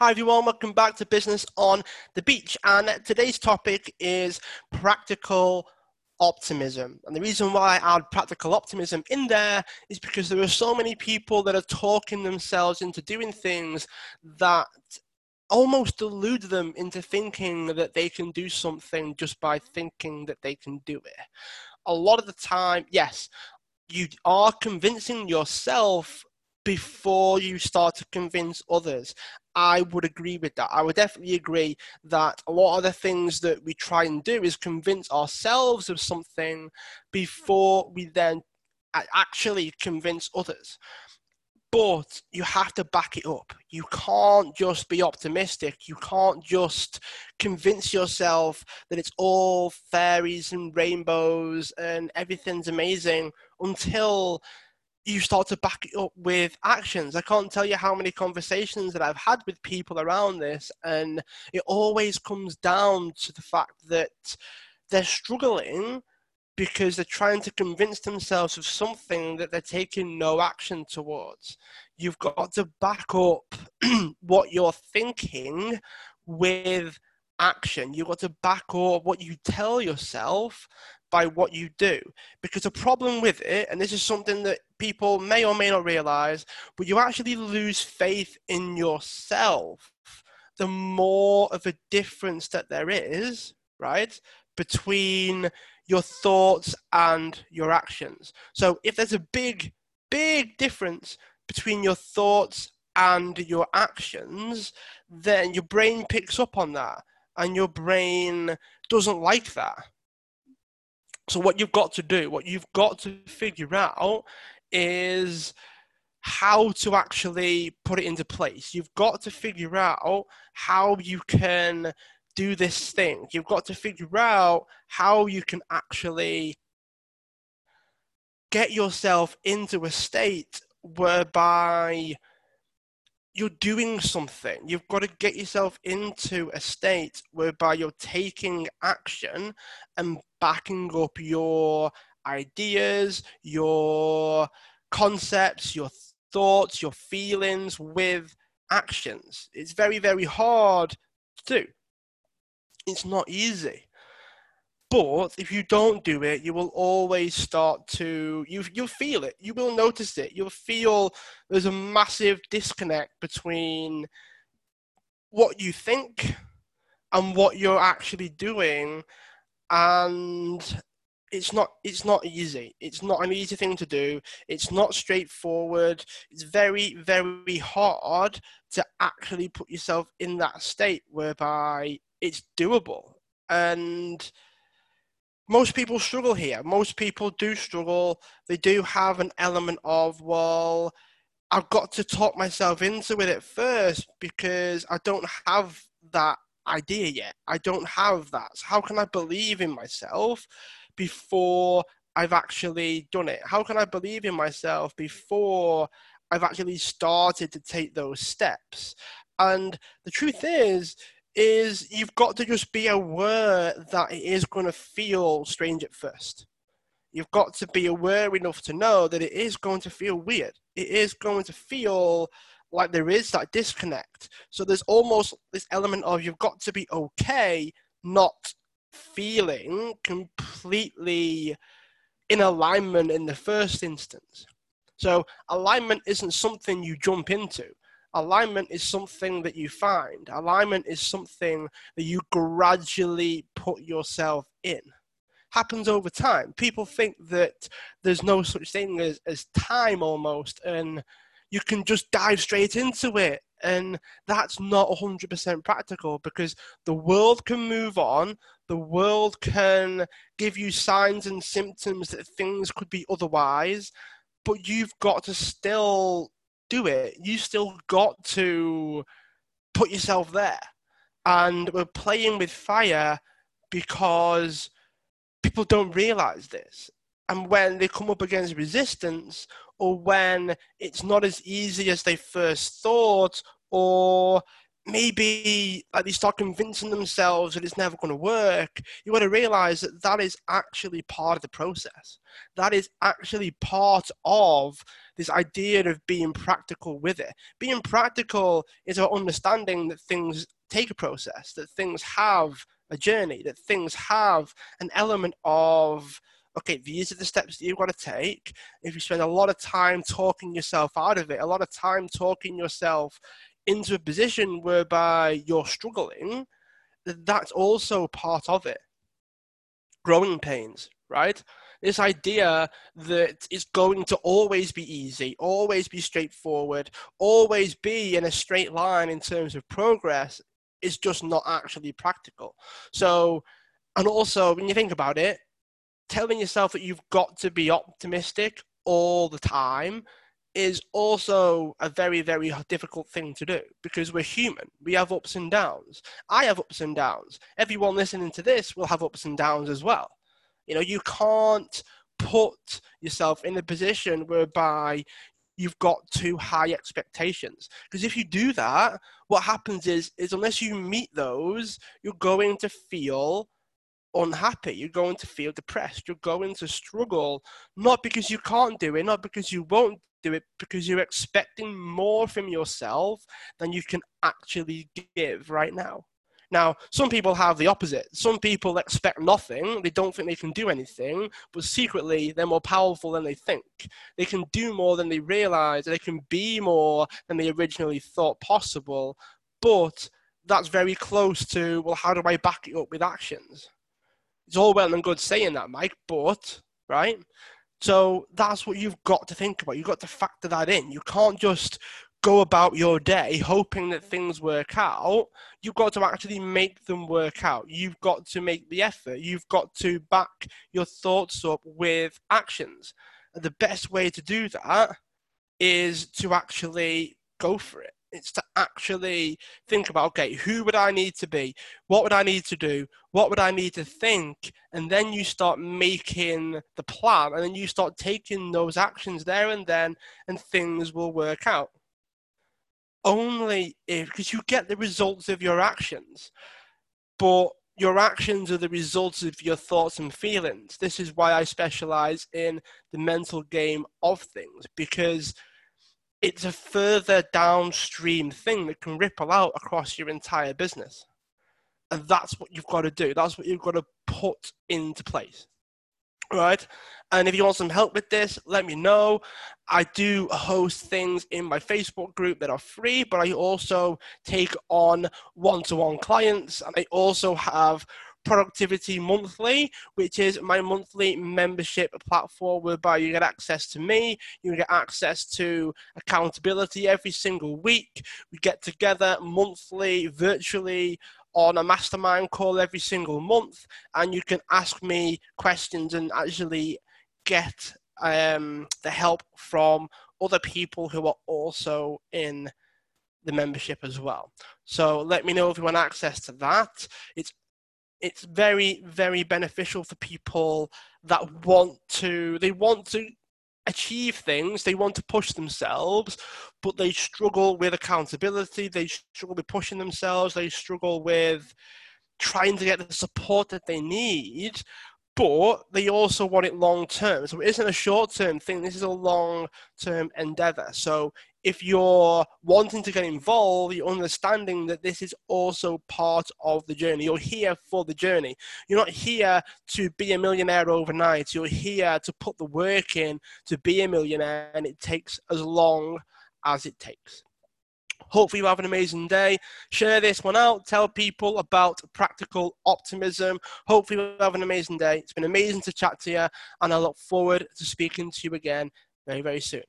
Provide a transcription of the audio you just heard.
Hi everyone, welcome back to Business on the Beach, and today's topic is practical optimism. And the reason why I add practical optimism in there is because there are so many people that are talking themselves into doing things that almost delude them into thinking that they can do something just by thinking that they can do it. A lot of the time, yes, you are convincing yourself before you start to convince others. I would agree with that. I would definitely agree that a lot of the things that we try and do is convince ourselves of something before we then actually convince others. But you have to back it up. You can't just be optimistic. You can't just convince yourself that it's all fairies and rainbows and everything's amazing until you start to back it up with actions. I can't tell you how many conversations that I've had with people around this, and it always comes down to the fact that they're struggling because they're trying to convince themselves of something that they're taking no action towards. You've got to back up what you're thinking with action. You've got to back up what you tell yourself by what you do, because a problem with it, and this is something that people may or may not realize, but you actually lose faith in yourself the more of a difference that there is, right, between your thoughts and your actions. So if there's a big difference between your thoughts and your actions, then your brain picks up on that, and your brain doesn't like that. So what you've got to do, what you've got to figure out is how to actually put it into place. You've got to figure out how you can do this thing. You've got to figure out how you can actually get yourself into a state whereby you're doing something. You've got to get yourself into a state whereby you're taking action and backing up your ideas, your concepts, your thoughts, your feelings with actions. It's very, very hard to do. It's not easy. But if you don't do it, you will always start to, you'll feel it. You will notice it. You'll feel there's a massive disconnect between what you think and what you're actually doing. And it's not easy. It's not an easy thing to do. It's not straightforward. It's very, very hard to actually put yourself in that state whereby it's doable. And most people struggle here. Most people do struggle. They do have an element of, well, I've got to talk myself into it at first because I don't have that idea yet. I don't have that. So how can I believe in myself before I've actually done it? How can I believe in myself before I've actually started to take those steps? And the truth is you've got to just be aware that it is going to feel strange at first. You've got to be aware enough to know that it is going to feel weird. It is going to feel like there is that disconnect. So there's almost this element of you've got to be okay not feeling completely in alignment in the first instance. So alignment isn't something you jump into. Alignment is something that you find. Alignment is something that you gradually put yourself in. Happens over time. People think that there's no such thing as time almost, and you can just dive straight into it. And that's not 100% practical, because the world can move on. The world can give you signs and symptoms that things could be otherwise, but you've got to still do it. You still got to put yourself there. And we're playing with fire because people don't realize this. And when they come up against resistance, or when it's not as easy as they first thought, or maybe like they start convincing themselves that it's never going to work, you got to realize that that is actually part of the process. That is actually part of this idea of being practical with it. Being practical is about understanding that things take a process, that things have a journey, that things have an element of, okay, these are the steps that you've got to take. If you spend a lot of time talking yourself out of it, a lot of time talking yourself into a position whereby you're struggling, that's also part of it. Growing pains, right? This idea that it's going to always be easy, always be straightforward, always be in a straight line in terms of progress is just not actually practical. So, and also when you think about it, telling yourself that you've got to be optimistic all the time is also a very, very difficult thing to do, because we're human. We have ups and downs. I have ups and downs. Everyone listening to this will have ups and downs as well. You know, you can't put yourself in a position whereby you've got too high expectations, because if you do that, what happens is unless you meet those, you're going to feel unhappy, you're going to feel depressed, you're going to struggle, not because you can't do it, not because you won't do it, because you're expecting more from yourself than you can actually give right now. Now, some people have the opposite. Some people expect nothing, they don't think they can do anything, but secretly they're more powerful than they think. They can do more than they realize, they can be more than they originally thought possible, but that's very close to, well, how do I back it up with actions? It's all well and good saying that, Mike, but, right? So that's what you've got to think about. You've got to factor that in. You can't just go about your day hoping that things work out. You've got to actually make them work out. You've got to make the effort. You've got to back your thoughts up with actions. And the best way to do that is to actually go for it. It's to actually think about, okay, who would I need to be? What would I need to do? What would I need to think? And then you start making the plan, and then you start taking those actions there and then, and things will work out. Only if, because you get the results of your actions, but your actions are the results of your thoughts and feelings. This is why I specialize in the mental game of things, because it's a further downstream thing that can ripple out across your entire business. And that's what you've got to do. That's what you've got to put into place, right? And if you want some help with this, let me know. I do host things in my Facebook group that are free, but I also take on one-to-one clients. And I also have Productivity Monthly, which is my monthly membership platform whereby you get access to me, you get access to accountability every single week. We get together monthly, virtually, on a mastermind call every single month, and you can ask me questions and actually get the help from other people who are also in the membership as well. So let me know if you want access to that. It's very, very beneficial for people that want to achieve things, they want to push themselves, but they struggle with accountability, they struggle with pushing themselves, they struggle with trying to get the support that they need, but they also want it long term. So it isn't a short term thing, this is a long term endeavor. So if you're wanting to get involved, you're understanding that this is also part of the journey. You're here for the journey. You're not here to be a millionaire overnight. You're here to put the work in to be a millionaire, and it takes as long as it takes. Hopefully you have an amazing day. Share this one out. Tell people about practical optimism. Hopefully you have an amazing day. It's been amazing to chat to you, and I look forward to speaking to you again very, very soon.